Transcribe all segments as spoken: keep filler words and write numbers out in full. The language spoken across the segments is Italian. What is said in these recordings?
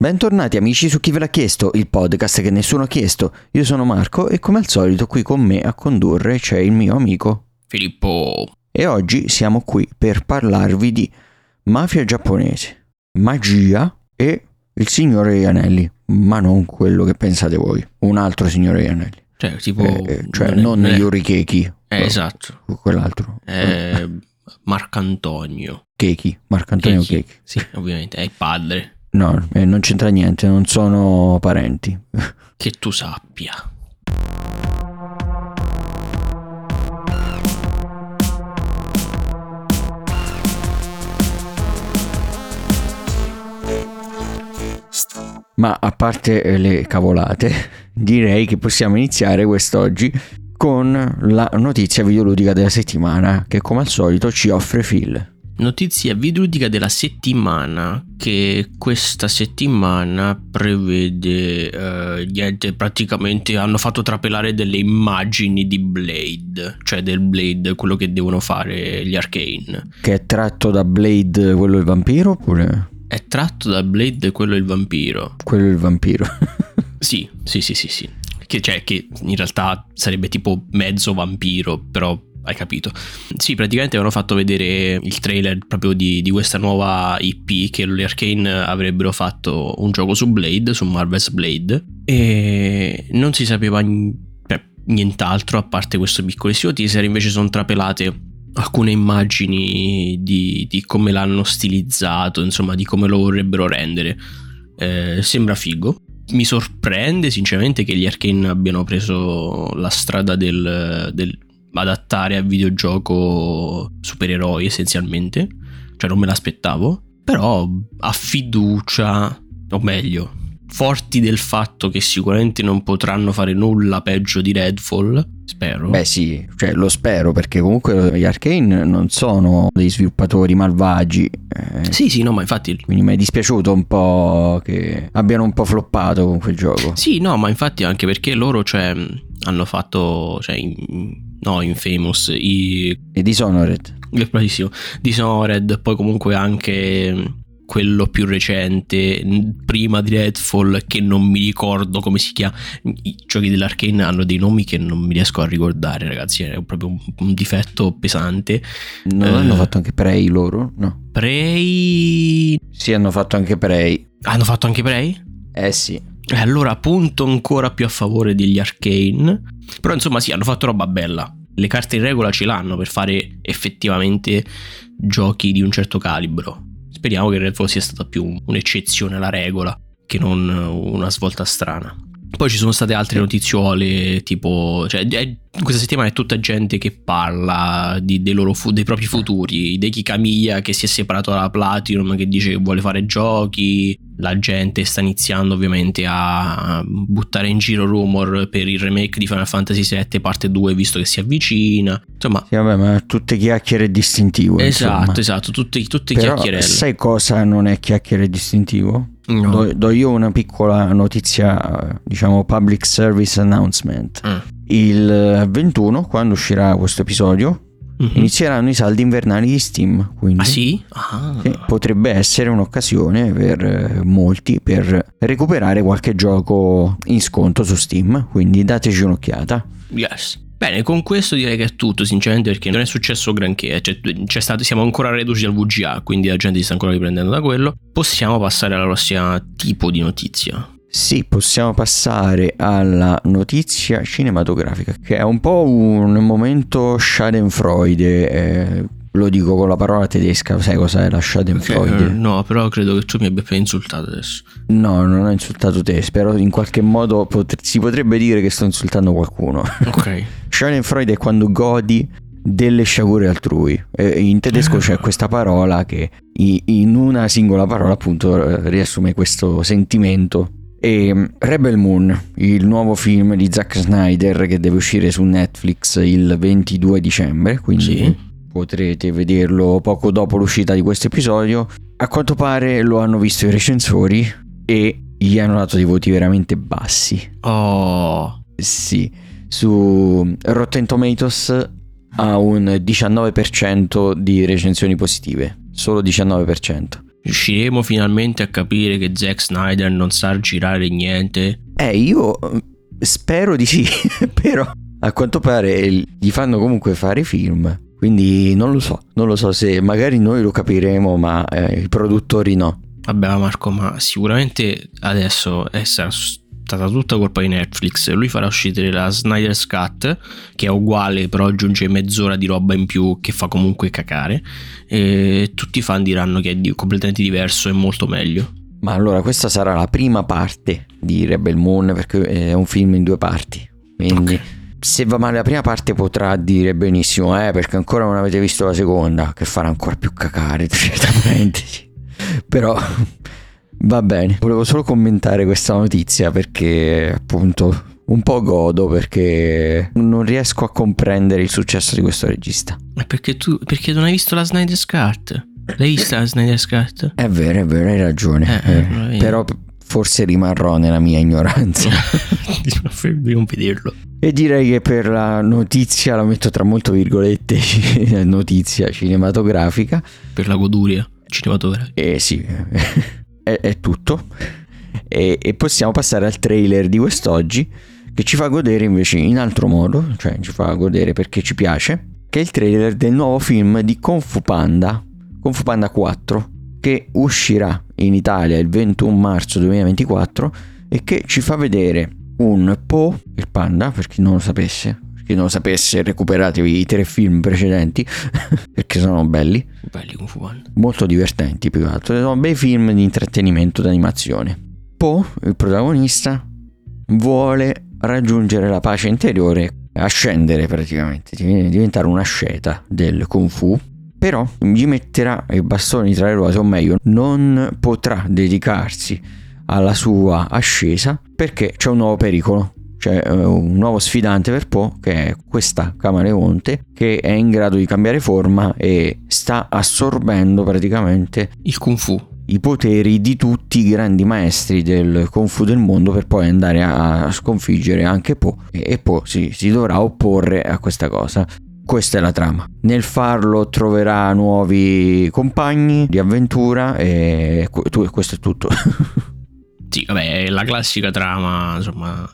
Bentornati amici su Chi ve l'ha chiesto, il podcast che nessuno ha chiesto. Io sono Marco e come al solito qui con me a condurre c'è il mio amico Filippo. E oggi siamo qui per parlarvi di mafia giapponese, magia e il Signore degli Anelli. Ma non quello che pensate voi, un altro Signore degli Anelli. Cioè tipo... Eh, cioè non eh, Yuri Keki. Eh, esatto. Quell'altro. Eh, Marcantonio. Keki, Marcantonio Keki. Keki. Sì, ovviamente, è il padre. No, eh, non c'entra niente, non sono parenti. Che tu sappia. Ma a parte le cavolate, direi che possiamo iniziare quest'oggi con la notizia videoludica della settimana, che come al solito ci offre Phil. Notizia videoludica della settimana, che questa settimana prevede eh, niente, praticamente hanno fatto trapelare delle immagini di Blade, cioè del Blade, quello che devono fare gli Arkane. Che è tratto da Blade, quello il vampiro, oppure? È tratto da Blade, quello il vampiro. Quello il vampiro. Sì, sì, sì, sì, sì. Che, cioè, che in realtà sarebbe tipo mezzo vampiro, però... Hai capito? Sì, praticamente avevano fatto vedere il trailer proprio di, di questa nuova I P che le Arkane avrebbero fatto un gioco su Blade, su Marvel's Blade, e non si sapeva n- beh, nient'altro a parte questo piccolissimo teaser. Invece sono trapelate alcune immagini di, di come l'hanno stilizzato, insomma di come lo vorrebbero rendere. Eh, sembra figo. Mi sorprende sinceramente che gli Arkane abbiano preso la strada del... del adattare a videogioco supereroi essenzialmente, cioè non me l'aspettavo, però ha fiducia, o meglio forti del fatto che sicuramente non potranno fare nulla peggio di Redfall, spero. Beh sì, cioè lo spero, perché comunque gli Arkane non sono dei sviluppatori malvagi, eh. Sì sì, no, ma infatti, quindi mi è dispiaciuto un po' che abbiano un po' floppato con quel gioco. Sì, no, ma infatti anche perché loro, cioè, hanno fatto, cioè in... No, Infamous i... e Dishonored. Bravissimo. Dishonored, poi comunque anche quello più recente prima di Redfall, che non mi ricordo come si chiama. I giochi dell'Arcane hanno dei nomi che non mi riesco a ricordare, ragazzi, è proprio un, un difetto pesante. Non eh, hanno fatto anche Prey loro? No. Prey? Sì, hanno fatto anche Prey. Hanno fatto anche Prey? Eh sì. Allora punto ancora più a favore degli Arkane. Però insomma sì, hanno fatto roba bella. Le carte in regola ce l'hanno per fare effettivamente giochi di un certo calibro. Speriamo che Redfall sia stata più un'eccezione alla regola che non una svolta strana. Poi ci sono state altre notiziole, tipo, cioè, è, questa settimana è tutta gente che parla di, dei, loro fu, dei propri futuri. Deki Kamiya che si è separato dalla Platinum, che dice che vuole fare giochi. La gente sta iniziando ovviamente a buttare in giro rumor per il remake di Final Fantasy sette parte due, visto che si avvicina. Insomma sì, vabbè, ma tutte chiacchiere distintivo. Esatto, insomma. Esatto, tutte, tutte però chiacchierelle. Sai cosa non è chiacchiere distintivo? No. Do, do io una piccola notizia, diciamo public service announcement. Mm. Il ventuno, quando uscirà questo episodio, mm-hmm, inizieranno i saldi invernali di Steam. Quindi ah, sì? Ah. Sì, potrebbe essere un'occasione per molti per recuperare qualche gioco in sconto su Steam, quindi dateci un'occhiata. Yes. Bene, con questo direi che è tutto sinceramente, perché non è successo granché, cioè, c'è stato, siamo ancora reduci dal V G A, quindi la gente si sta ancora riprendendo da quello. Possiamo passare alla prossima tipo di notizia? Sì, possiamo passare alla notizia cinematografica, che è un po' un momento schadenfreude, eh, lo dico con la parola tedesca, sai cos'è la schadenfreude? Okay, no, però credo che tu mi abbia insultato adesso. No, non ho insultato te, spero in qualche modo pot- si potrebbe dire che sto insultando qualcuno. Ok. Schadenfreude è quando godi delle sciagure altrui, eh, in tedesco c'è questa parola che in una singola parola appunto riassume questo sentimento. E Rebel Moon, il nuovo film di Zack Snyder che deve uscire su Netflix il ventidue dicembre, quindi sì, potrete vederlo poco dopo l'uscita di questo episodio. A quanto pare lo hanno visto i recensori e gli hanno dato dei voti veramente bassi. Oh sì, su Rotten Tomatoes ha un diciannove per cento di recensioni positive, solo diciannove per cento. Riusciremo finalmente a capire che Zack Snyder non sa girare niente? Eh, io spero di sì, però a quanto pare gli fanno comunque fare film, quindi non lo so, non lo so se magari noi lo capiremo, ma eh, i produttori no. Vabbè Marco, ma sicuramente adesso è stata tutta colpa di Netflix, lui farà uscire la Snyder's Cut, che è uguale però aggiunge mezz'ora di roba in più che fa comunque cacare, e tutti i fan diranno che è completamente diverso e molto meglio. Ma allora questa sarà la prima parte di Rebel Moon, perché è un film in due parti, quindi okay, se va male la prima parte potrà dire benissimo eh, perché ancora non avete visto la seconda, che farà ancora più cacare certamente. Però va bene, volevo solo commentare questa notizia perché appunto un po' godo, perché non riesco a comprendere il successo di questo regista. Ma perché tu perché non hai visto la Snyder's Cut? L'hai vista la Snyder's Cut? È vero, è vero, hai ragione eh, eh, però forse rimarrò nella mia ignoranza di non vederlo. E direi che per la notizia, la metto tra molte virgolette, notizia cinematografica, per la goduria cinematografica, eh sì, è, è tutto e, e possiamo passare al trailer di quest'oggi, che ci fa godere invece in altro modo, cioè ci fa godere perché ci piace, che è il trailer del nuovo film di Kung Fu Panda, Kung Fu Panda quattro, che uscirà in Italia il ventuno marzo duemilaventiquattro e che ci fa vedere un Po, il panda, per chi non lo sapesse, per chi non lo sapesse recuperatevi i tre film precedenti perché sono belli, belli Kung Fu Panda, molto divertenti più che altro, sono bei film di intrattenimento, d'animazione. Po, il protagonista, vuole raggiungere la pace interiore, ascendere praticamente, diventare un asceta del Kung Fu, però gli metterà i bastoni tra le ruote, o meglio non potrà dedicarsi alla sua ascesa perché c'è un nuovo pericolo, c'è un nuovo sfidante per Po, che è questa camaleonte che è in grado di cambiare forma e sta assorbendo praticamente il Kung Fu, i poteri di tutti i grandi maestri del Kung Fu del mondo, per poi andare a sconfiggere anche Po, e Po si, si dovrà opporre a questa cosa. Questa è la trama. Nel farlo troverà nuovi compagni di avventura e questo è tutto. Sì, vabbè, è la classica trama, insomma,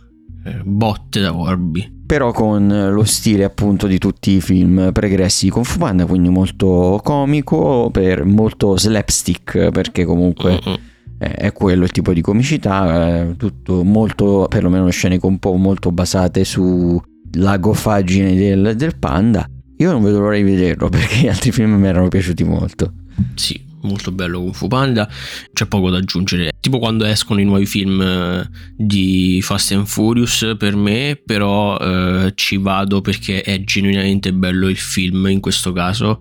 botte da orbi. Però con lo stile appunto di tutti i film pregressi di Kung Fu Panda, quindi molto comico, per molto slapstick, perché comunque mm-hmm. è quello il tipo di comicità, tutto molto, perlomeno le scene con Po molto basate su... la goffaggine del, del panda. Io non vedo l'ora di vederlo perché gli altri film mi erano piaciuti molto. Sì, molto bello Kung Fu Panda, c'è poco da aggiungere, tipo quando escono i nuovi film di Fast and Furious per me, però eh, ci vado perché è genuinamente bello il film in questo caso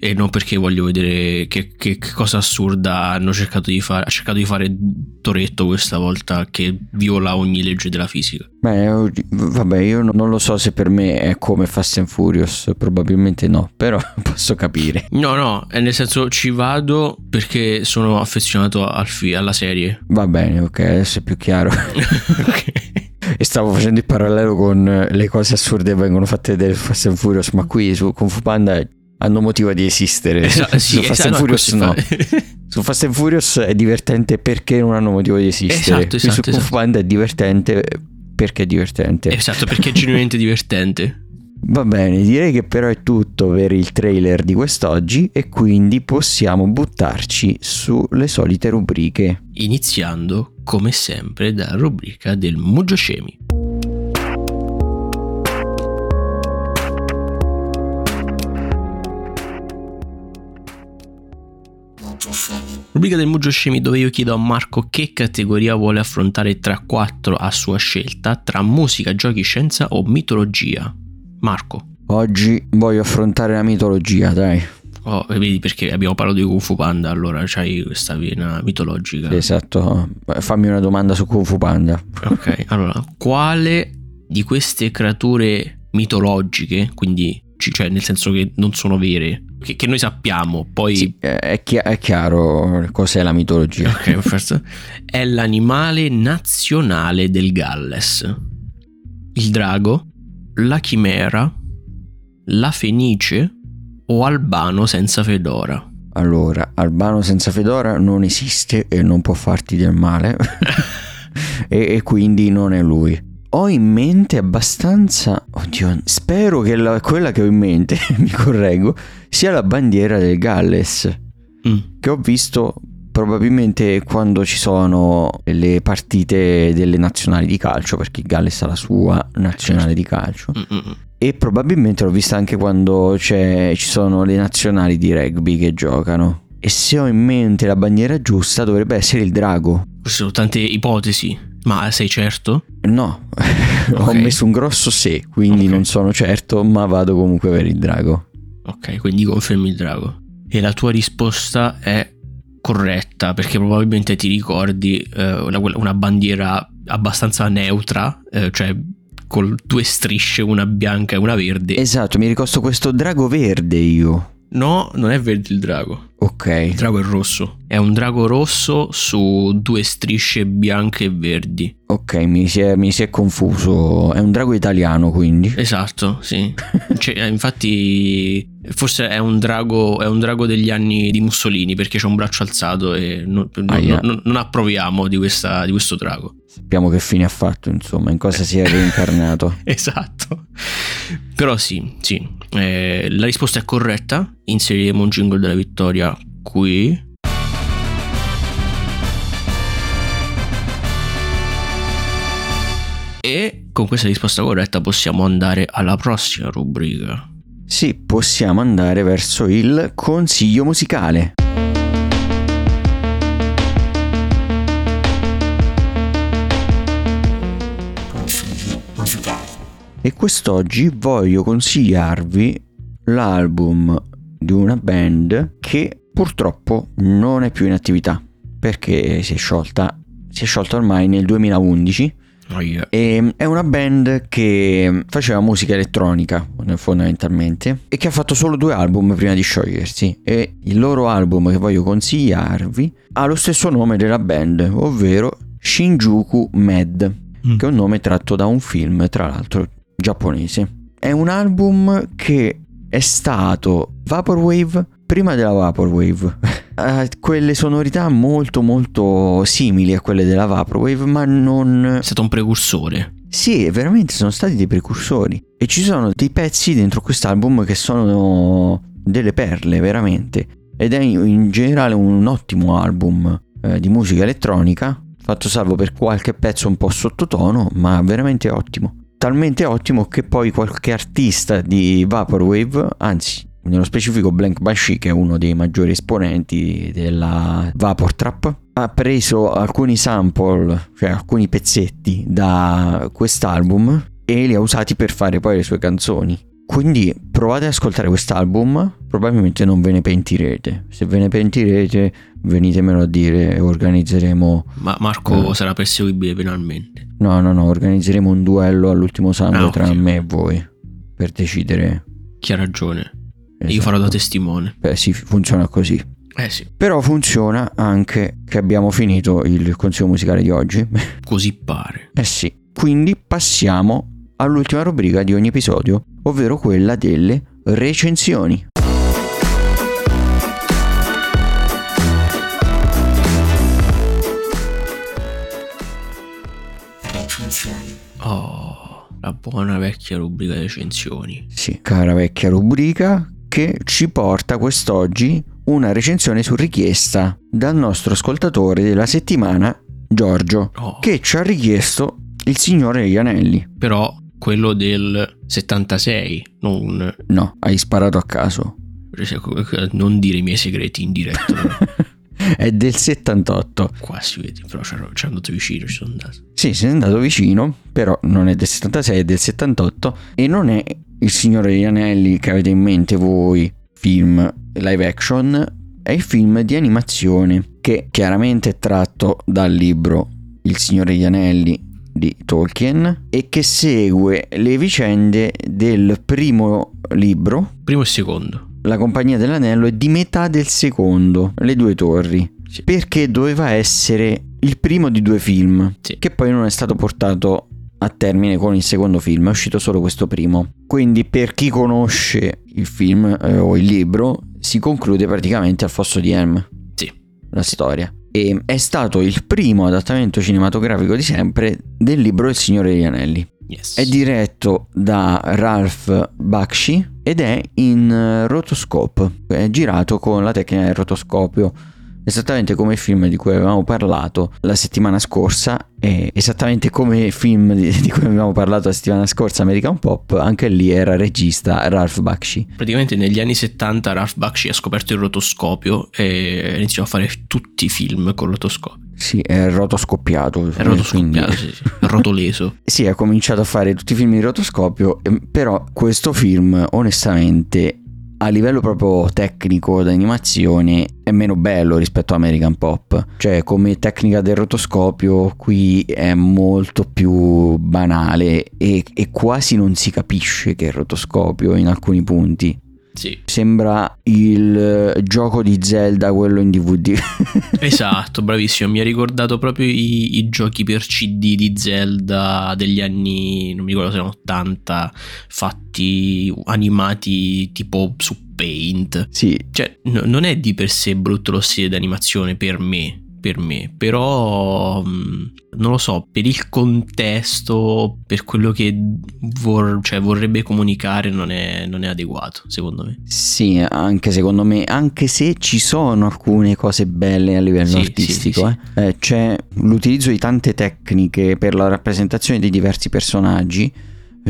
e non perché voglio vedere che, che, che cosa assurda hanno cercato di fare. Ha cercato di fare Toretto questa volta, che viola ogni legge della fisica. Beh, vabbè, io non lo so se per me è come Fast and Furious, probabilmente no, però posso capire. No, no, è nel senso ci vado perché sono affezionato al fi- alla serie. Va bene, ok, adesso è più chiaro. Okay. E stavo facendo il parallelo con le cose assurde che vengono fatte del Fast and Furious, ma qui su Kung Fu Panda hanno motivo di esistere. Esa- sì, su Fast esa- and no, Furious no. Fa- su Fast and Furious è divertente perché non hanno motivo di esistere. Esatto, esatto, su esatto. Kung Fu Panda è divertente perché è divertente. Esatto, perché è genuinamente divertente. Va bene, direi che però è tutto per il trailer di quest'oggi e quindi possiamo buttarci sulle solite rubriche, iniziando come sempre dalla rubrica del Muggio Sciemi. Rubrica del Muggio Sciemi, dove io chiedo a Marco che categoria vuole affrontare tra quattro a sua scelta, tra musica, giochi, scienza o mitologia. Marco, oggi voglio affrontare la mitologia, dai. Oh, vedi, perché abbiamo parlato di Kung Fu Panda, allora c'hai questa vena mitologica. Esatto, fammi una domanda su Kung Fu Panda. Ok, allora, quale di queste creature mitologiche, quindi cioè nel senso che non sono vere, che, che noi sappiamo, poi... Sì, è, chi- è chiaro cos'è la mitologia. Ok, perfetto. È l'animale nazionale del Galles, il drago, la chimera, la fenice o Albano senza fedora? Allora, Albano senza fedora non esiste e non può farti del male e, e quindi non è lui. Ho in mente abbastanza... Oddio, spero che la, quella che ho in mente, mi correggo, sia la bandiera del Galles, mm. che ho visto probabilmente quando ci sono le partite delle nazionali di calcio, perché il Galles ha la sua nazionale di calcio, mm-mm. e probabilmente l'ho vista anche quando c'è, ci sono le nazionali di rugby che giocano. E se ho in mente la bandiera giusta dovrebbe essere il drago. Queste sono tante ipotesi. Ma sei certo? No, okay. Ho messo un grosso se, quindi okay. non sono certo, ma vado comunque per il drago. Ok, quindi confermi il drago. E la tua risposta è corretta, perché probabilmente ti ricordi eh, una, una bandiera abbastanza neutra, eh, cioè con due strisce, una bianca e una verde. Esatto, mi ricordo questo drago verde io. No, non è verde il drago. Ok. Il drago è rosso. È un drago rosso su due strisce bianche e verdi. Ok, mi si è, mi si è confuso. È un drago italiano, quindi. Esatto, sì. Cioè, infatti, forse è un drago, è un drago degli anni di Mussolini, perché c'è un braccio alzato e non, ah, non, yeah. non, non approviamo di, questa, di questo drago. Sappiamo che fine ha fatto, insomma, in cosa si è reincarnato. Esatto. Però sì, sì, eh, la risposta è corretta. Inseriremo un jingle della vittoria qui. E con questa risposta corretta possiamo andare alla prossima rubrica. Sì, possiamo andare verso il consiglio musicale. E quest'oggi voglio consigliarvi l'album di una band che purtroppo non è più in attività, perché si è sciolta, si è sciolta ormai nel duemilaundici. Oh yeah. E è una band che faceva musica elettronica fondamentalmente e che ha fatto solo due album prima di sciogliersi, e il loro album che voglio consigliarvi ha lo stesso nome della band, ovvero Shinjuku Mad, mm. che è un nome tratto da un film, tra l'altro giapponese. È un album che è stato Vaporwave prima della Vaporwave. Ha quelle sonorità molto molto simili a quelle della Vaporwave, ma non... È stato un precursore. Sì, veramente sono stati dei precursori. E ci sono dei pezzi dentro quest'album che sono delle perle, veramente. Ed è in generale un ottimo album eh, di musica elettronica, fatto salvo per qualche pezzo un po' sottotono, ma veramente ottimo. Talmente ottimo che poi qualche artista di Vaporwave, anzi nello specifico Blank Banshee, che è uno dei maggiori esponenti della Vapor Trap, ha preso alcuni sample, cioè alcuni pezzetti da quest'album e li ha usati per fare poi le sue canzoni. Quindi provate ad ascoltare quest'album, probabilmente non ve ne pentirete. Se ve ne pentirete venitemelo a dire e organizzeremo... Ma Marco eh. sarà perseguibile finalmente. No, no, no, organizzeremo un duello all'ultimo sample ah, tra okay. me e voi per decidere chi ha ragione. Esatto. Io farò da testimone. Beh sì, funziona così. Eh sì. Però funziona anche che abbiamo finito il consiglio musicale di oggi. Così pare. Eh sì. Quindi passiamo all'ultima rubrica di ogni episodio, ovvero quella delle recensioni. Oh, la buona vecchia rubrica recensioni. Sì, cara vecchia rubrica che ci porta quest'oggi una recensione su richiesta dal nostro ascoltatore della settimana, Giorgio, oh. che ci ha richiesto Il Signore degli Anelli. Però quello del settantasei, non... No, hai sparato a caso. Non dire i miei segreti in diretta. È del settantotto. Qua si vede, però ci sono andato vicino, ci sono andato. Sì, sei andato vicino, però non è del settantasei, è del settantotto e non è... Il Signore degli Anelli che avete in mente voi, film live action, è il film di animazione che chiaramente è tratto dal libro Il Signore degli Anelli di Tolkien e che segue le vicende del primo libro, primo e secondo. La Compagnia dell'Anello è di metà del secondo, Le Due Torri, sì. perché doveva essere il primo di due film, sì. che poi non è stato portato a termine con il secondo film, è uscito solo questo primo. Quindi per chi conosce il film eh, o il libro si conclude praticamente al Fosso di Helm. Sì. La storia. E è stato il primo adattamento cinematografico di sempre del libro Il Signore degli Anelli. Yes. È diretto da Ralph Bakshi ed è in rotoscope. È girato con la tecnica del rotoscopio, esattamente come il film di cui avevamo parlato la settimana scorsa, e esattamente come il film di, di cui avevamo parlato la settimana scorsa, American Pop, anche lì era regista Ralph Bakshi. Praticamente negli anni settanta Ralph Bakshi ha scoperto il rotoscopio e iniziò a fare tutti i film con rotoscopio. Sì, è rotoscopiato. È rotoscopiato, quindi... sì, sì. Rotoleso. Sì, ha cominciato a fare tutti i film in rotoscopio, però questo film onestamente... a livello proprio tecnico d'animazione è meno bello rispetto a American Pop, cioè come tecnica del rotoscopio qui è molto più banale e, e quasi non si capisce che è il rotoscopio in alcuni punti. Sì. Sembra il gioco di Zelda, quello in D V D. Esatto, bravissimo. Mi ha ricordato proprio i, i giochi per C D di Zelda degli anni, non mi ricordo se erano ottanta, fatti animati tipo su Paint. Sì. Cioè, no, non è di per sé brutto lo stile d'animazione per me. Per me, però non lo so, per il contesto, per quello che vor- cioè vorrebbe comunicare non è, non è adeguato, secondo me. Sì, anche secondo me, anche se ci sono alcune cose belle a livello sì, artistico, sì, sì, eh. Sì. Eh, c'è l'utilizzo di tante tecniche per la rappresentazione di diversi personaggi,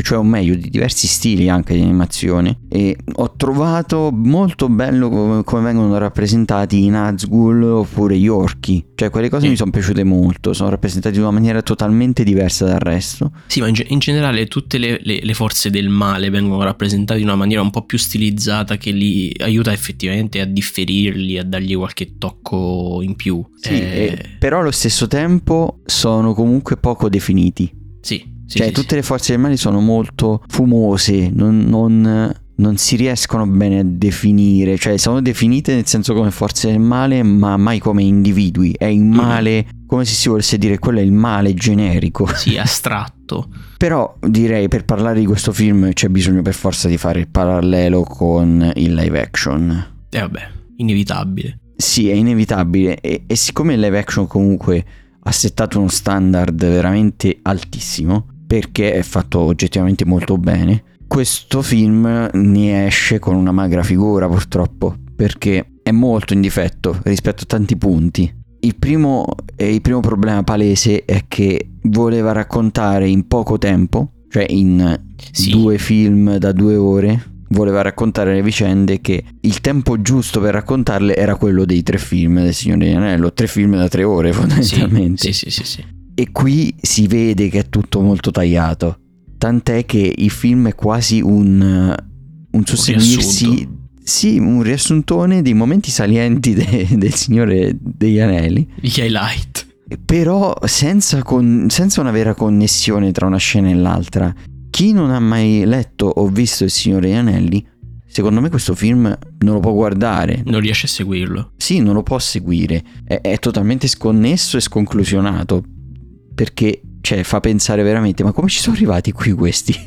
cioè o meglio di diversi stili anche di animazione, e ho trovato molto bello come, come vengono rappresentati i Nazgûl oppure gli orchi, cioè quelle cose sì. Mi sono piaciute molto, sono rappresentati in una maniera totalmente diversa dal resto. Sì, ma in, in generale tutte le, le, le forze del male vengono rappresentate in una maniera un po' più stilizzata che li aiuta effettivamente a differirli, a dargli qualche tocco in più. Sì, eh... e, però allo stesso tempo sono comunque poco definiti. Sì. Sì, cioè sì, tutte sì. Le forze del male sono molto fumose, non, non, non si riescono bene a definire, cioè sono definite nel senso come forze del male ma mai come individui, è il male come se si volesse dire quello è il male generico. Sì, astratto. Però direi per parlare di questo film c'è bisogno per forza di fare il parallelo con il live action. E eh vabbè, inevitabile. Sì, è inevitabile e, e siccome il live action comunque ha settato uno standard veramente altissimo perché è fatto oggettivamente molto bene, questo film ne esce con una magra figura purtroppo, perché è molto in difetto rispetto a tanti punti. Il primo, il primo problema palese è che voleva raccontare in poco tempo, cioè in sì. due film da due ore voleva raccontare le vicende che il tempo giusto per raccontarle era quello dei tre film del Signore degli Anelli, tre film da tre ore fondamentalmente. Sì, sì, sì, sì, sì. E qui si vede che è tutto molto tagliato, tant'è che il film è quasi un un susseguirsi, sì, un riassuntone dei momenti salienti de, del Signore degli Anelli, gli highlight, però senza, con, senza una vera connessione tra una scena e l'altra. Chi non ha mai letto o visto Il Signore degli Anelli, secondo me questo film non lo può guardare. Non riesce a seguirlo. Sì, non lo può seguire. È, è totalmente sconnesso e sconclusionato, perché cioè, fa pensare veramente, ma come ci sono arrivati qui questi?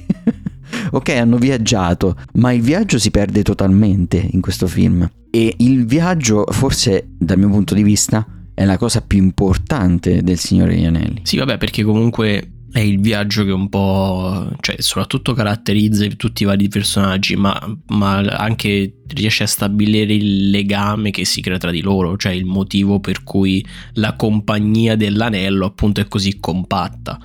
Ok, hanno viaggiato, ma il viaggio si perde totalmente in questo film. E il viaggio, forse dal mio punto di vista, è la cosa più importante del Signore degli Anelli. Sì, vabbè, perché comunque... è il viaggio che un po', cioè soprattutto caratterizza tutti i vari personaggi, ma, ma anche riesce a stabilire il legame che si crea tra di loro, cioè il motivo per cui la compagnia dell'anello appunto è così compatta,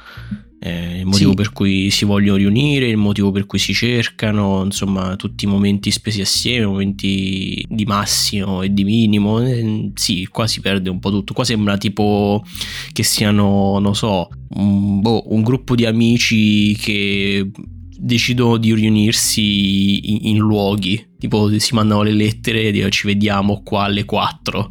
eh, il motivo sì. per cui si vogliono riunire, il motivo per cui si cercano, insomma tutti i momenti spesi assieme, momenti di massimo e di minimo, eh, sì, qua si perde un po' tutto, qua sembra tipo che siano, non so, un, boh, un gruppo di amici che decidono di riunirsi in, in luoghi, tipo si mandano le lettere e dicono ci vediamo qua alle quattro.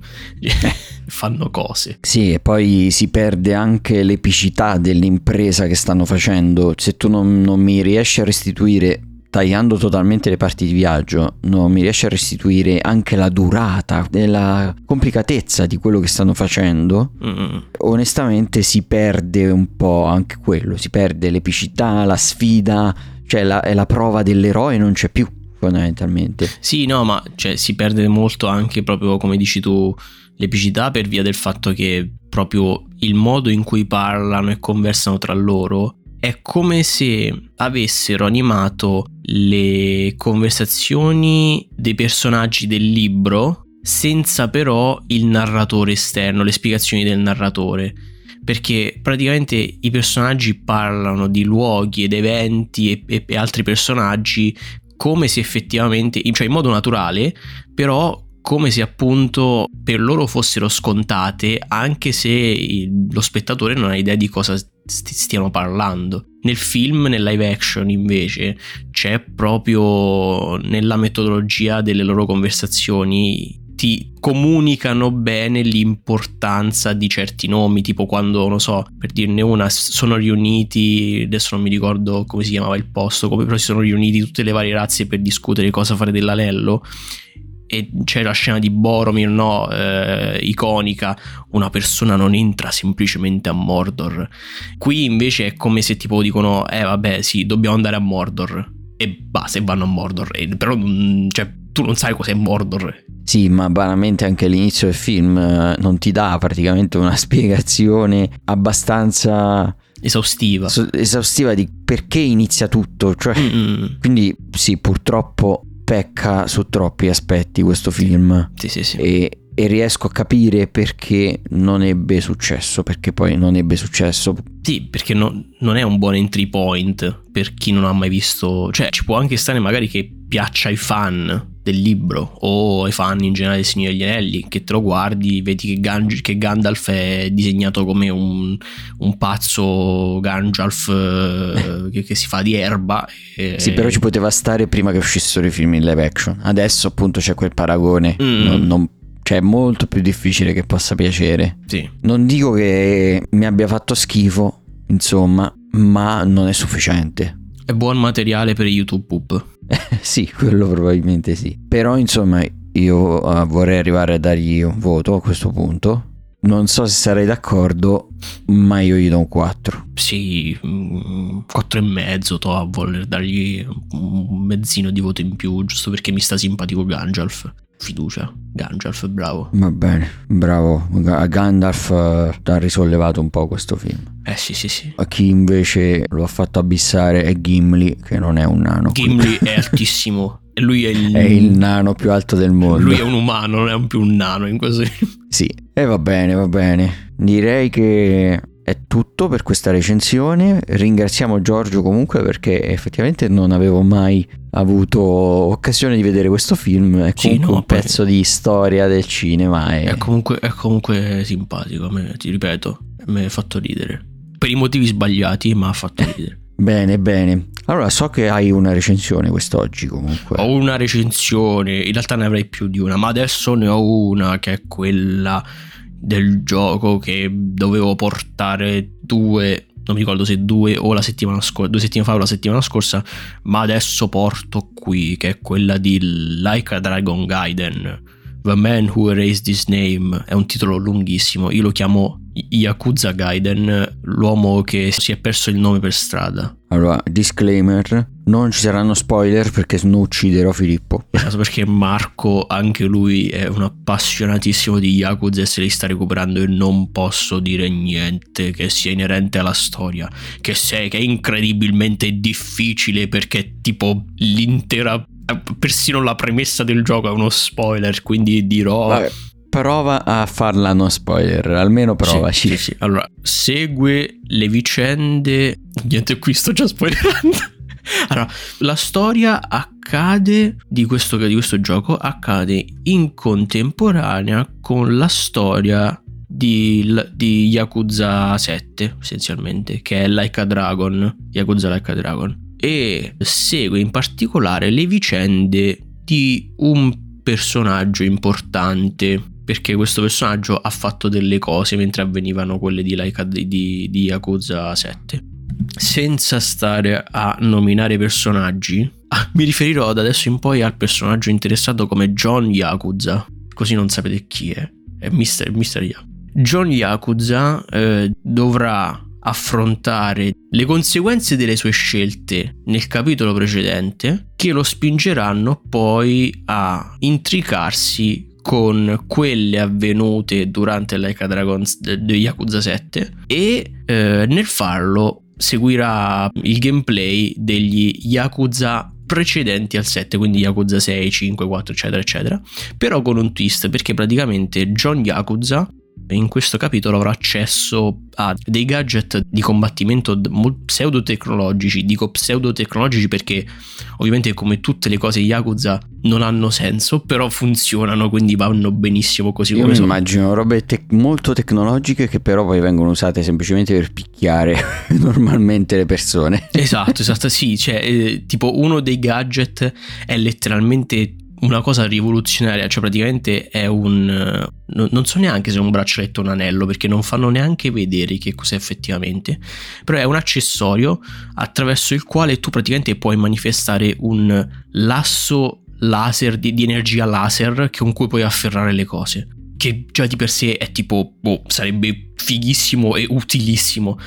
Fanno cose. Sì, e poi si perde anche l'epicità dell'impresa che stanno facendo. Se tu non, non mi riesci a restituire, tagliando totalmente le parti di viaggio, non mi riesci a restituire anche la durata e la complicatezza di quello che stanno facendo, mm. onestamente si perde un po' anche quello, si perde l'epicità, la sfida, cioè la, è la prova dell'eroe non c'è più. fondamentalmente. Sì, no, ma cioè, si perde molto anche proprio, come dici tu, l'epicità, per via del fatto che proprio il modo in cui parlano e conversano tra loro è come se avessero animato le conversazioni dei personaggi del libro senza però il narratore esterno, le spiegazioni del narratore, perché praticamente i personaggi parlano di luoghi ed eventi e, e, e altri personaggi come se effettivamente, cioè in modo naturale, però come se appunto per loro fossero scontate, anche se il, lo spettatore non ha idea di cosa stiamo parlando. Nel film, nel live action invece, c'è proprio nella metodologia delle loro conversazioni, ti comunicano bene l'importanza di certi nomi, tipo quando, non so, per dirne una, sono riuniti, adesso non mi ricordo come si chiamava il posto, come però si sono riuniti tutte le varie razze per discutere cosa fare dell'anello, e c'è la scena di Boromir, no, eh, iconica, una persona non entra semplicemente a Mordor. Qui invece è come se tipo dicono, eh vabbè sì, dobbiamo andare a Mordor, e basta, e vanno a Mordor, e, però cioè, tu non sai cos'è Mordor. Sì, ma banalmente anche all'inizio del film non ti dà praticamente una spiegazione abbastanza... esaustiva esaustiva di perché inizia tutto, cioè, quindi sì, purtroppo pecca su troppi aspetti questo film. Sì, sì, sì. E, e riesco a capire perché non ebbe successo, perché poi non ebbe successo. Sì, perché no, non è un buon entry point per chi non ha mai visto, cioè ci può anche stare magari che piaccia ai fan del libro o ai fan in generale del Signore degli Anelli, che te lo guardi, vedi che, Gang- che Gandalf è disegnato come un, un pazzo Gandalf eh, che, che si fa di erba e... Sì, però ci poteva stare prima che uscissero i film in live action. Adesso appunto c'è quel paragone, mm. non, non... cioè è molto più difficile che possa piacere. Sì. Non dico che mi abbia fatto schifo, insomma, ma non è sufficiente. È buon materiale per YouTube Poop. Sì, quello probabilmente sì. Però insomma io uh, vorrei arrivare a dargli un voto a questo punto. Non so se sarei d'accordo, ma io gli do un quattro. Sì, quattro e mezzo, to, a voler dargli un mezzino di voto in più, giusto perché mi sta simpatico Gandalf. Fiducia, Gandalf è bravo. Va bene, bravo. A Gandalf uh, ha risollevato un po' questo film. Eh sì sì sì. A chi invece lo ha fatto abissare è Gimli, che non è un nano. Gimli è altissimo. E lui è il... è il nano più alto del mondo. Lui è un umano, non è più un nano in questo film. Sì, e eh, va bene, va bene. Direi che è tutto per questa recensione. Ringraziamo Giorgio comunque, perché effettivamente non avevo mai avuto occasione di vedere questo film. È comunque sì, no, un pezzo di storia del cinema e... è, comunque, è comunque simpatico, a me, ti ripeto, mi ha fatto ridere per i motivi sbagliati, ma ha fatto ridere. Bene, bene. Allora, so che hai una recensione quest'oggi comunque. Ho una recensione, in realtà ne avrei più di una, ma adesso ne ho una che è quella del gioco che dovevo portare due, non mi ricordo se due o la settimana scorsa, due settimane fa o la settimana scorsa, ma adesso porto qui, che è quella di Like a Dragon Gaiden The Man Who Erased His Name. È un titolo lunghissimo, io lo chiamo Yakuza Gaiden, l'uomo che si è perso il nome per strada. Allora, disclaimer, non ci saranno spoiler perché non ucciderò Filippo, esatto, perché Marco anche lui è un appassionatissimo di Yakuza e se li sta recuperando e non posso dire niente che sia inerente alla storia, che, sei, che è incredibilmente difficile perché tipo l'intera, persino la premessa del gioco è uno spoiler, quindi dirò... Vabbè. Prova a farla non spoiler, almeno provaci. Sì, sì, sì. Allora, segue le vicende... Niente, qui sto già spoilerando. Allora, la storia accade di questo, di questo gioco, accade in contemporanea con la storia di, di Yakuza sette, essenzialmente, che è Like a Dragon, Yakuza Like a Dragon, e segue in particolare le vicende di un personaggio importante, perché questo personaggio ha fatto delle cose mentre avvenivano quelle di, Laika, di, di Yakuza sette. Senza stare a nominare personaggi, mi riferirò da adesso in poi al personaggio interessato come John Yakuza, così non sapete chi è. È mister, mister Yakuza. John Yakuza eh, dovrà affrontare le conseguenze delle sue scelte nel capitolo precedente, che lo spingeranno poi a intricarsi con quelle avvenute durante Like a Dragon di Yakuza sette, e eh, nel farlo seguirà il gameplay degli Yakuza precedenti al sette, quindi Yakuza sei, cinque, quattro eccetera eccetera, però con un twist, perché praticamente John Yakuza in questo capitolo avrà accesso a dei gadget di combattimento pseudotecnologici. Dico pseudotecnologici perché ovviamente, come tutte le cose Yakuza, non hanno senso, però funzionano, quindi vanno benissimo così. Io come sono. Immagino robe tec- molto tecnologiche che però poi vengono usate semplicemente per picchiare normalmente le persone. Esatto, esatto, sì, cioè eh, tipo uno dei gadget è letteralmente una cosa rivoluzionaria, cioè praticamente è un... non so neanche se è un braccialetto o un anello, perché non fanno neanche vedere che cos'è effettivamente, però è un accessorio attraverso il quale tu praticamente puoi manifestare un lasso laser, di, di energia laser, con cui puoi afferrare le cose, che già di per sé è tipo, boh, sarebbe fighissimo e utilissimo,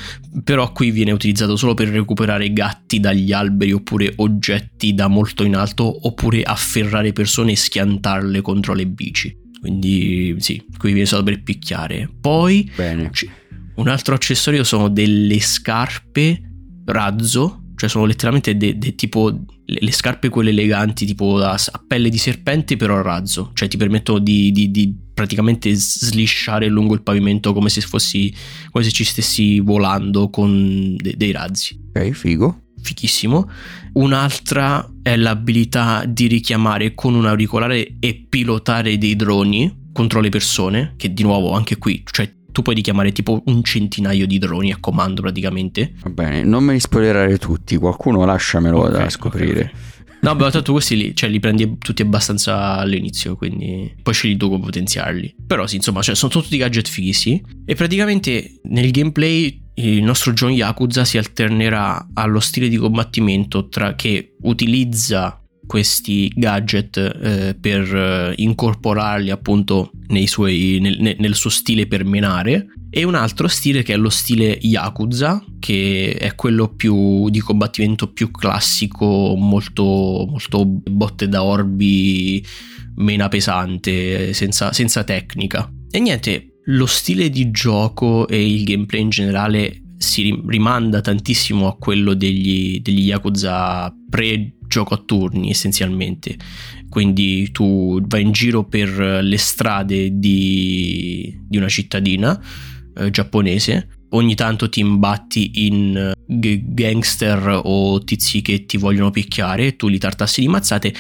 però qui viene utilizzato solo per recuperare gatti dagli alberi, oppure oggetti da molto in alto, oppure afferrare persone e schiantarle contro le bici. Quindi sì, qui viene solo per picchiare. Poi bene. Un altro accessorio sono delle scarpe razzo, cioè sono letteralmente de, de, tipo le, le scarpe quelle eleganti, tipo a, a pelle di serpente, però a razzo, cioè ti permettono di, di, di praticamente slisciare lungo il pavimento come se fossi, come se ci stessi volando con de, dei razzi. Ok, figo. Fichissimo. Un'altra è l'abilità di richiamare con un auricolare e pilotare dei droni contro le persone, che di nuovo anche qui, cioè tu puoi richiamare tipo un centinaio di droni a comando praticamente. Va bene, non me li spoilerare tutti, qualcuno lasciamelo okay, da scoprire. Okay. No, beh, tanto questi lì, cioè li prendi tutti abbastanza all'inizio, quindi poi scegli tu come potenziarli. Però sì, insomma, cioè, sono tutti gadget fighi, e praticamente nel gameplay il nostro John Yakuza si alternerà allo stile di combattimento tra che utilizza questi gadget eh, per eh, incorporarli appunto nei suoi, nel, nel suo stile per menare, e un altro stile che è lo stile Yakuza, che è quello più di combattimento più classico, molto, molto botte da orbi, mena pesante, senza, senza tecnica. E niente, lo stile di gioco e il gameplay in generale si rimanda tantissimo a quello degli, degli Yakuza pre-gioco a turni essenzialmente, quindi tu vai in giro per le strade di, di una cittadina eh, giapponese, ogni tanto ti imbatti in g- gangster o tizi che ti vogliono picchiare, tu li tartassi di mazzate.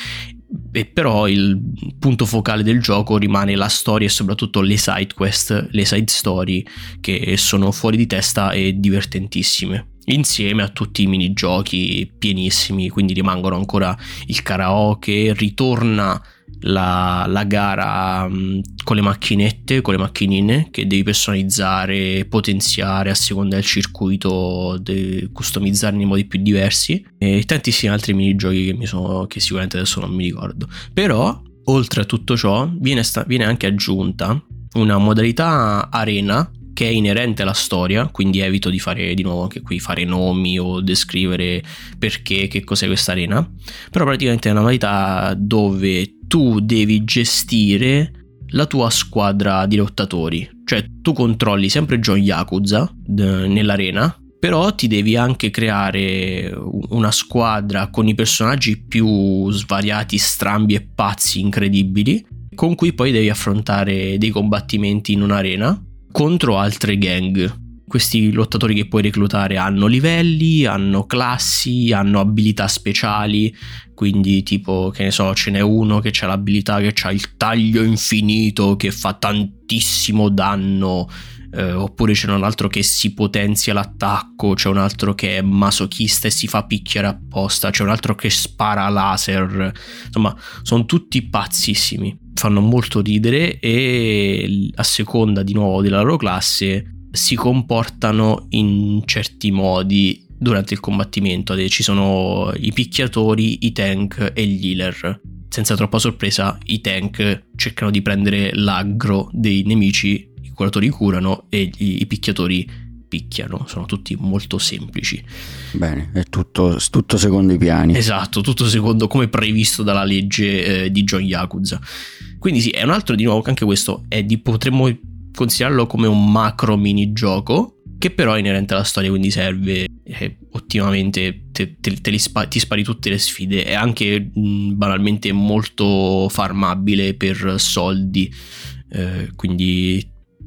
E però il punto focale del gioco rimane la storia e soprattutto le side quest, le side story, che sono fuori di testa e divertentissime, insieme a tutti i minigiochi pienissimi, quindi rimangono ancora il karaoke, ritorna la, la gara con le macchinette, con le macchinine che devi personalizzare, potenziare a seconda del circuito, de- customizzarne in modi più diversi, e tantissimi altri minigiochi che, mi sono, che sicuramente adesso non mi ricordo. Però oltre a tutto ciò viene, sta- viene anche aggiunta una modalità arena che è inerente alla storia, quindi evito di fare di nuovo anche qui fare nomi o descrivere perché, che cos'è questa arena, però praticamente è una modalità dove tu devi gestire la tua squadra di lottatori, cioè tu controlli sempre John Yakuza d- nell'arena, però ti devi anche creare una squadra con i personaggi più svariati, strambi e pazzi incredibili, con cui poi devi affrontare dei combattimenti in un'arena contro altre gang. Questi lottatori che puoi reclutare hanno livelli, hanno classi, hanno abilità speciali, quindi tipo, che ne so, ce n'è uno che c'ha l'abilità che c'ha il taglio infinito, che fa tantissimo danno, eh, oppure c'è un altro che si potenzia l'attacco, c'è un altro che è masochista e si fa picchiare apposta, c'è un altro che spara laser, insomma sono tutti pazzissimi, fanno molto ridere, e a seconda di nuovo della loro classe si comportano in certi modi durante il combattimento. Ci sono i picchiatori, i tank e gli healer. Senza troppa sorpresa i tank cercano di prendere l'aggro dei nemici, i curatori curano e i picchiatori picchiano, sono tutti molto semplici. Bene, è tutto, tutto secondo i piani. Esatto, tutto secondo come previsto dalla legge eh, di John Yakuza. Quindi sì, è un altro, di nuovo, che anche questo è di, potremmo considerarlo come un macro minigioco che però è inerente alla storia, quindi serve eh, ottimamente, te, te, te li spa, ti spari tutte le sfide. È anche mh, banalmente molto farmabile per soldi, eh, quindi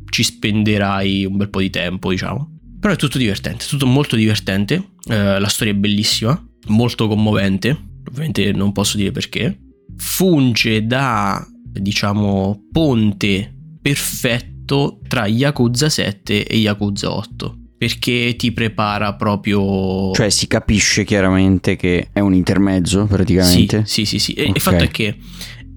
ci spenderai un bel po' di tempo, diciamo. Però è tutto divertente, tutto molto divertente, eh, la storia è bellissima, molto commovente, ovviamente non posso dire perché. Funge da, diciamo, ponte perfetto tra Yakuza sette e Yakuza otto, perché ti prepara proprio, cioè si capisce chiaramente che è un intermezzo praticamente. Sì, sì, sì, sì. Okay. E il fatto è che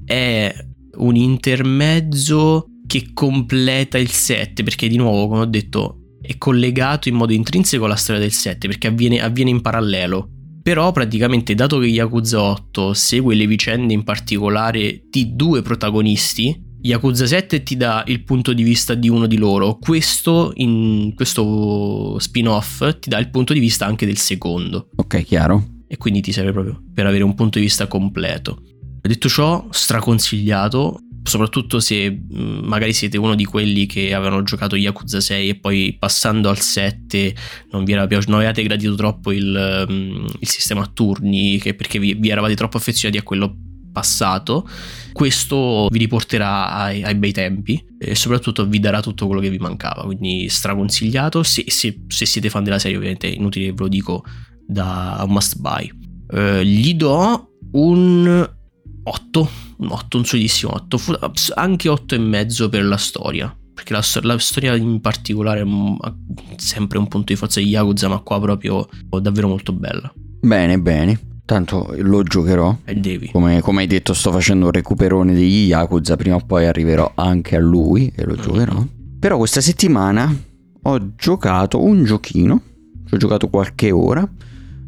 è un intermezzo che completa il sette, perché di nuovo, come ho detto, è collegato in modo intrinseco alla storia del sette, perché avviene, avviene in parallelo. Però praticamente, dato che Yakuza otto segue le vicende in particolare di due protagonisti, Yakuza sette ti dà il punto di vista di uno di loro, questo, in questo spin-off, ti dà il punto di vista anche del secondo. Ok, chiaro. E quindi ti serve proprio per avere un punto di vista completo. Detto ciò, straconsigliato, soprattutto se magari siete uno di quelli che avevano giocato Yakuza sei e poi passando al sette non vi era piaciuto, non avevate gradito troppo il, il sistema a turni, che perché vi, vi eravate troppo affezionati a quello passato. Questo vi riporterà ai, ai bei tempi e soprattutto vi darà tutto quello che vi mancava, quindi straconsigliato. Se, se, se siete fan della serie, ovviamente inutile ve lo dico, da must buy. Eh, gli do un otto, un otto, un solidissimo otto, anche otto e mezzo per la storia, perché la, la storia in particolare è sempre un punto di forza di Yakuza, ma qua proprio davvero molto bella. Bene, bene, tanto lo giocherò. E devi, come, come hai detto, sto facendo un recuperone degli Yakuza, prima o poi arriverò anche a lui e lo mm-hmm. giocherò. Però questa settimana ho giocato un giochino, ci ho giocato qualche ora,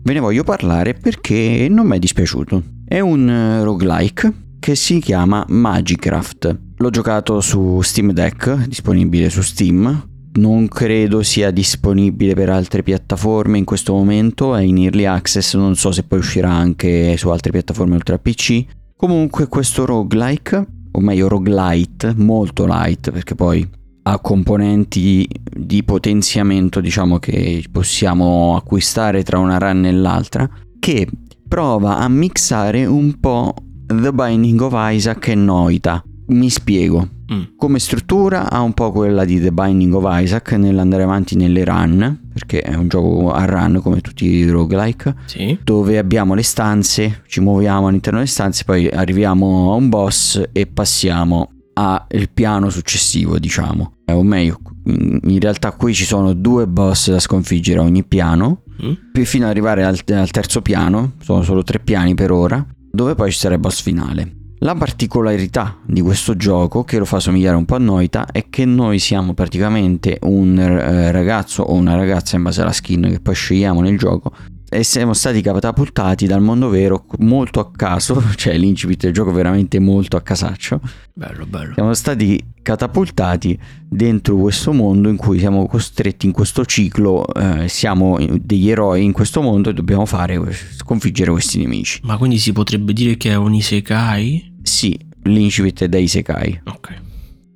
ve ne voglio parlare perché non mi è dispiaciuto. È un roguelike che si chiama Magicraft. L'ho giocato su Steam Deck, disponibile su Steam. Non credo sia disponibile per altre piattaforme in questo momento, è in early access, non so se poi uscirà anche su altre piattaforme oltre a P C. Comunque questo roguelike, o meglio roguelite, molto light, perché poi ha componenti di potenziamento, diciamo, che possiamo acquistare tra una run e l'altra, che prova a mixare un po' The Binding of Isaac e Noita. Mi spiego. Mm. Come struttura ha un po' quella di The Binding of Isaac nell'andare avanti nelle run, perché è un gioco a run come tutti i roguelike, sì, dove abbiamo le stanze, ci muoviamo all'interno delle stanze, poi arriviamo a un boss e passiamo al piano successivo, diciamo, eh, o meglio, in realtà qui ci sono due boss da sconfiggere a ogni piano, mm. fino ad arrivare al, al terzo piano. Sono solo tre piani per ora, dove poi ci sarà il boss finale. La particolarità di questo gioco, che lo fa somigliare un po' a Noita, è che noi siamo praticamente un eh, ragazzo o una ragazza, in base alla skin che poi scegliamo nel gioco, e siamo stati catapultati dal mondo vero molto a caso, cioè l'incipit del gioco veramente molto a casaccio. Bello, bello. Siamo stati catapultati dentro questo mondo in cui siamo costretti in questo ciclo, eh, siamo degli eroi in questo mondo e dobbiamo fare, sconfiggere questi nemici. Ma quindi si potrebbe dire che è un Isekai? Sì, l'incipit è da Isekai. Ok.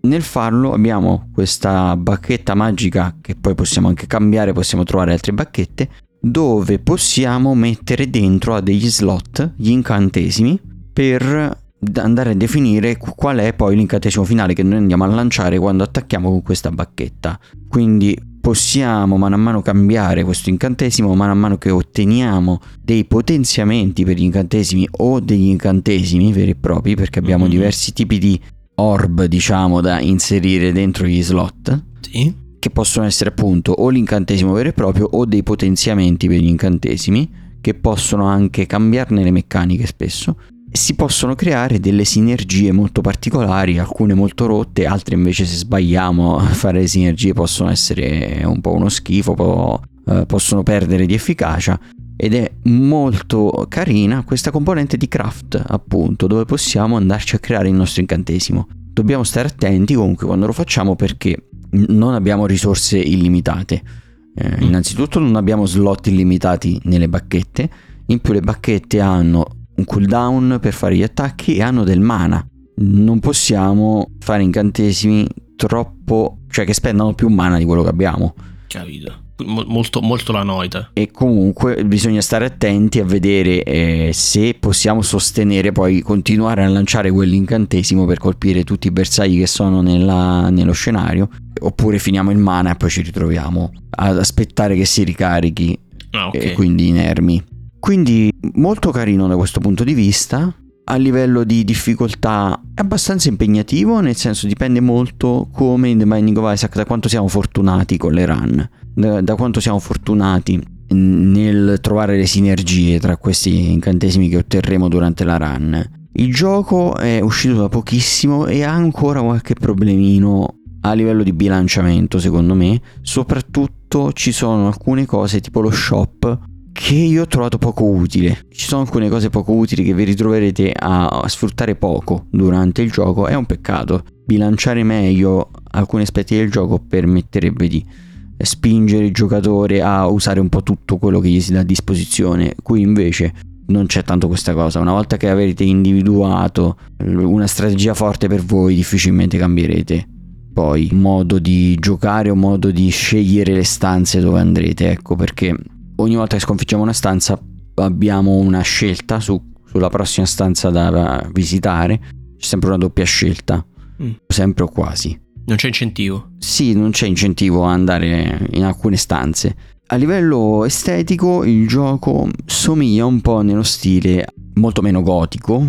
Nel farlo abbiamo questa bacchetta magica, che poi possiamo anche cambiare, possiamo trovare altre bacchette, dove possiamo mettere dentro a degli slot gli incantesimi per andare a definire qual è poi l'incantesimo finale che noi andiamo a lanciare quando attacchiamo con questa bacchetta. Quindi possiamo man mano cambiare questo incantesimo man mano che otteniamo dei potenziamenti per gli incantesimi o degli incantesimi veri e propri, perché abbiamo mm-hmm. diversi tipi di orb, diciamo, da inserire dentro gli slot. Sì. Che possono essere appunto o l'incantesimo vero e proprio o dei potenziamenti per gli incantesimi, che possono anche cambiarne le meccaniche spesso. Si possono creare delle sinergie molto particolari, alcune molto rotte, altre invece, se sbagliamo a fare le sinergie, possono essere un po' uno schifo, po', eh, possono perdere di efficacia. Ed è molto carina questa componente di craft, appunto, dove possiamo andarci a creare il nostro incantesimo. Dobbiamo stare attenti comunque quando lo facciamo, perché non abbiamo risorse illimitate, Eh, innanzitutto non abbiamo slot illimitati nelle bacchette, in più le bacchette hanno un cooldown per fare gli attacchi e hanno del mana. Non possiamo fare incantesimi troppo, cioè che spendano più mana di quello che abbiamo. Capito? Molto, molto la noita. E comunque bisogna stare attenti a vedere eh, se possiamo sostenere, poi continuare a lanciare quell'incantesimo per colpire tutti i bersagli che sono nella, nello scenario, oppure finiamo il mana e poi ci ritroviamo ad aspettare che si ricarichi. Ah, okay. E quindi inermi. Quindi molto carino da questo punto di vista. A livello di difficoltà è abbastanza impegnativo, nel senso dipende molto, come in The Binding of Isaac, da quanto siamo fortunati con le run, da, da quanto siamo fortunati nel trovare le sinergie tra questi incantesimi che otterremo durante la run. Il gioco è uscito da pochissimo e ha ancora qualche problemino a livello di bilanciamento, secondo me. Soprattutto ci sono alcune cose tipo lo shop che io ho trovato poco utile. Ci sono alcune cose poco utili che vi ritroverete a, a sfruttare poco durante il gioco. È un peccato. Bilanciare meglio alcuni aspetti del gioco permetterebbe di spingere il giocatore a usare un po' tutto quello che gli si dà a disposizione. Qui invece non c'è tanto questa cosa. Una volta che avrete individuato una strategia forte per voi, difficilmente cambierete poi modo di giocare o modo di scegliere le stanze dove andrete. Ecco perché ogni volta che sconfiggiamo una stanza abbiamo una scelta su, sulla prossima stanza da visitare. C'è sempre una doppia scelta, mm. sempre o quasi. Non c'è incentivo? Sì, non c'è incentivo a andare in alcune stanze. A livello estetico il gioco somiglia un po' nello stile, molto meno gotico,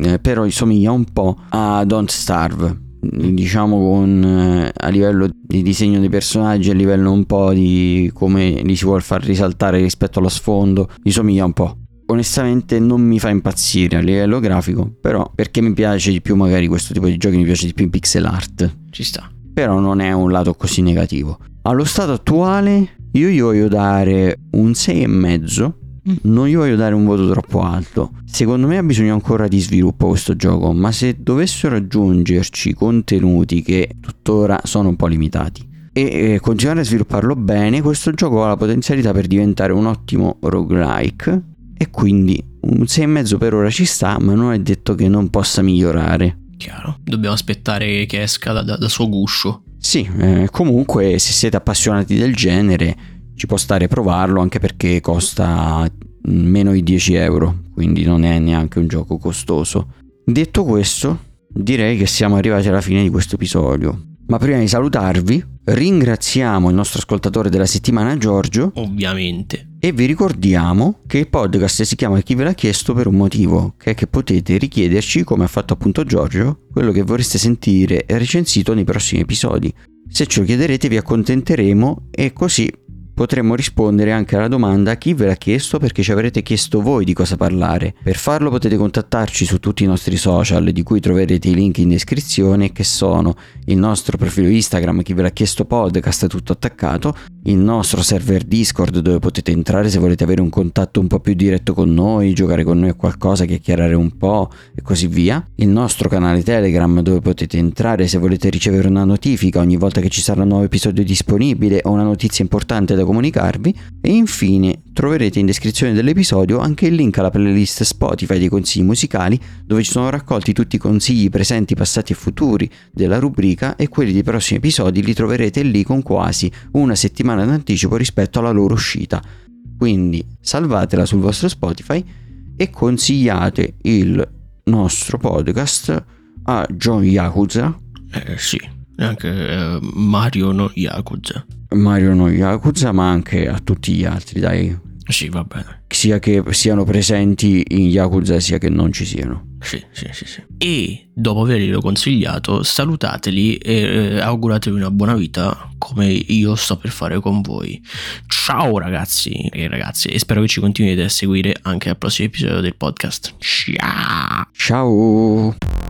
eh? però somiglia un po' a Don't Starve. Diciamo con a livello di disegno dei personaggi, a livello un po' di come li si vuol far risaltare rispetto allo sfondo, mi somiglia un po'. Onestamente non mi fa impazzire a livello grafico, però perché mi piace di più magari questo tipo di giochi, mi piace di più in pixel art. Ci sta. Però non è un lato così negativo. Allo stato attuale io gli voglio dare un sei e mezzo. Non gli voglio dare un voto troppo alto. Secondo me ha bisogno ancora di sviluppo questo gioco, ma se dovessero aggiungerci contenuti che tuttora sono un po' limitati e eh, continuare a svilupparlo bene, questo gioco ha la potenzialità per diventare un ottimo roguelike. E quindi un sei e mezzo per ora ci sta, ma non è detto che non possa migliorare. Chiaro, dobbiamo aspettare che esca da, da, da suo guscio. Sì, eh, comunque se siete appassionati del genere ci può stare provarlo, anche perché costa meno di dieci euro, quindi non è neanche un gioco costoso. Detto questo, direi che siamo arrivati alla fine di questo episodio. Ma prima di salutarvi, ringraziamo il nostro ascoltatore della settimana, Giorgio. Ovviamente. E vi ricordiamo che il podcast si chiama Chi ve l'ha chiesto per un motivo, che è che potete richiederci, come ha fatto appunto Giorgio, quello che vorreste sentire recensito nei prossimi episodi. Se ce lo chiederete vi accontenteremo e così potremmo rispondere anche alla domanda chi ve l'ha chiesto, perché ci avrete chiesto voi di cosa parlare. Per farlo potete contattarci su tutti i nostri social, di cui troverete i link in descrizione, che sono il nostro profilo Instagram Chi ve l'ha chiesto podcast tutto attaccato, il nostro server Discord dove potete entrare se volete avere un contatto un po' più diretto con noi, giocare con noi a qualcosa, chiacchierare un po' e così via, il nostro canale Telegram dove potete entrare se volete ricevere una notifica ogni volta che ci sarà un nuovo episodio disponibile o una notizia importante da comunicarvi, e infine troverete in descrizione dell'episodio anche il link alla playlist Spotify dei consigli musicali, dove ci sono raccolti tutti i consigli presenti, passati e futuri della rubrica, e quelli dei prossimi episodi li troverete lì con quasi una settimana d'anticipo rispetto alla loro uscita. Quindi salvatela sul vostro Spotify e consigliate il nostro podcast a John Yakuza. Eh sì. Anche eh, Mario no Yakuza Mario no Yakuza, ma anche a tutti gli altri, dai. Sì, va bene. Sia che siano presenti in Yakuza sia che non ci siano. Sì, sì, sì, sì. E dopo averglielo consigliato, salutateli e auguratevi una buona vita, come io sto per fare con voi. Ciao ragazzi e ragazze, e spero che ci continuiate a seguire anche al prossimo episodio del podcast. Ciao. Ciao.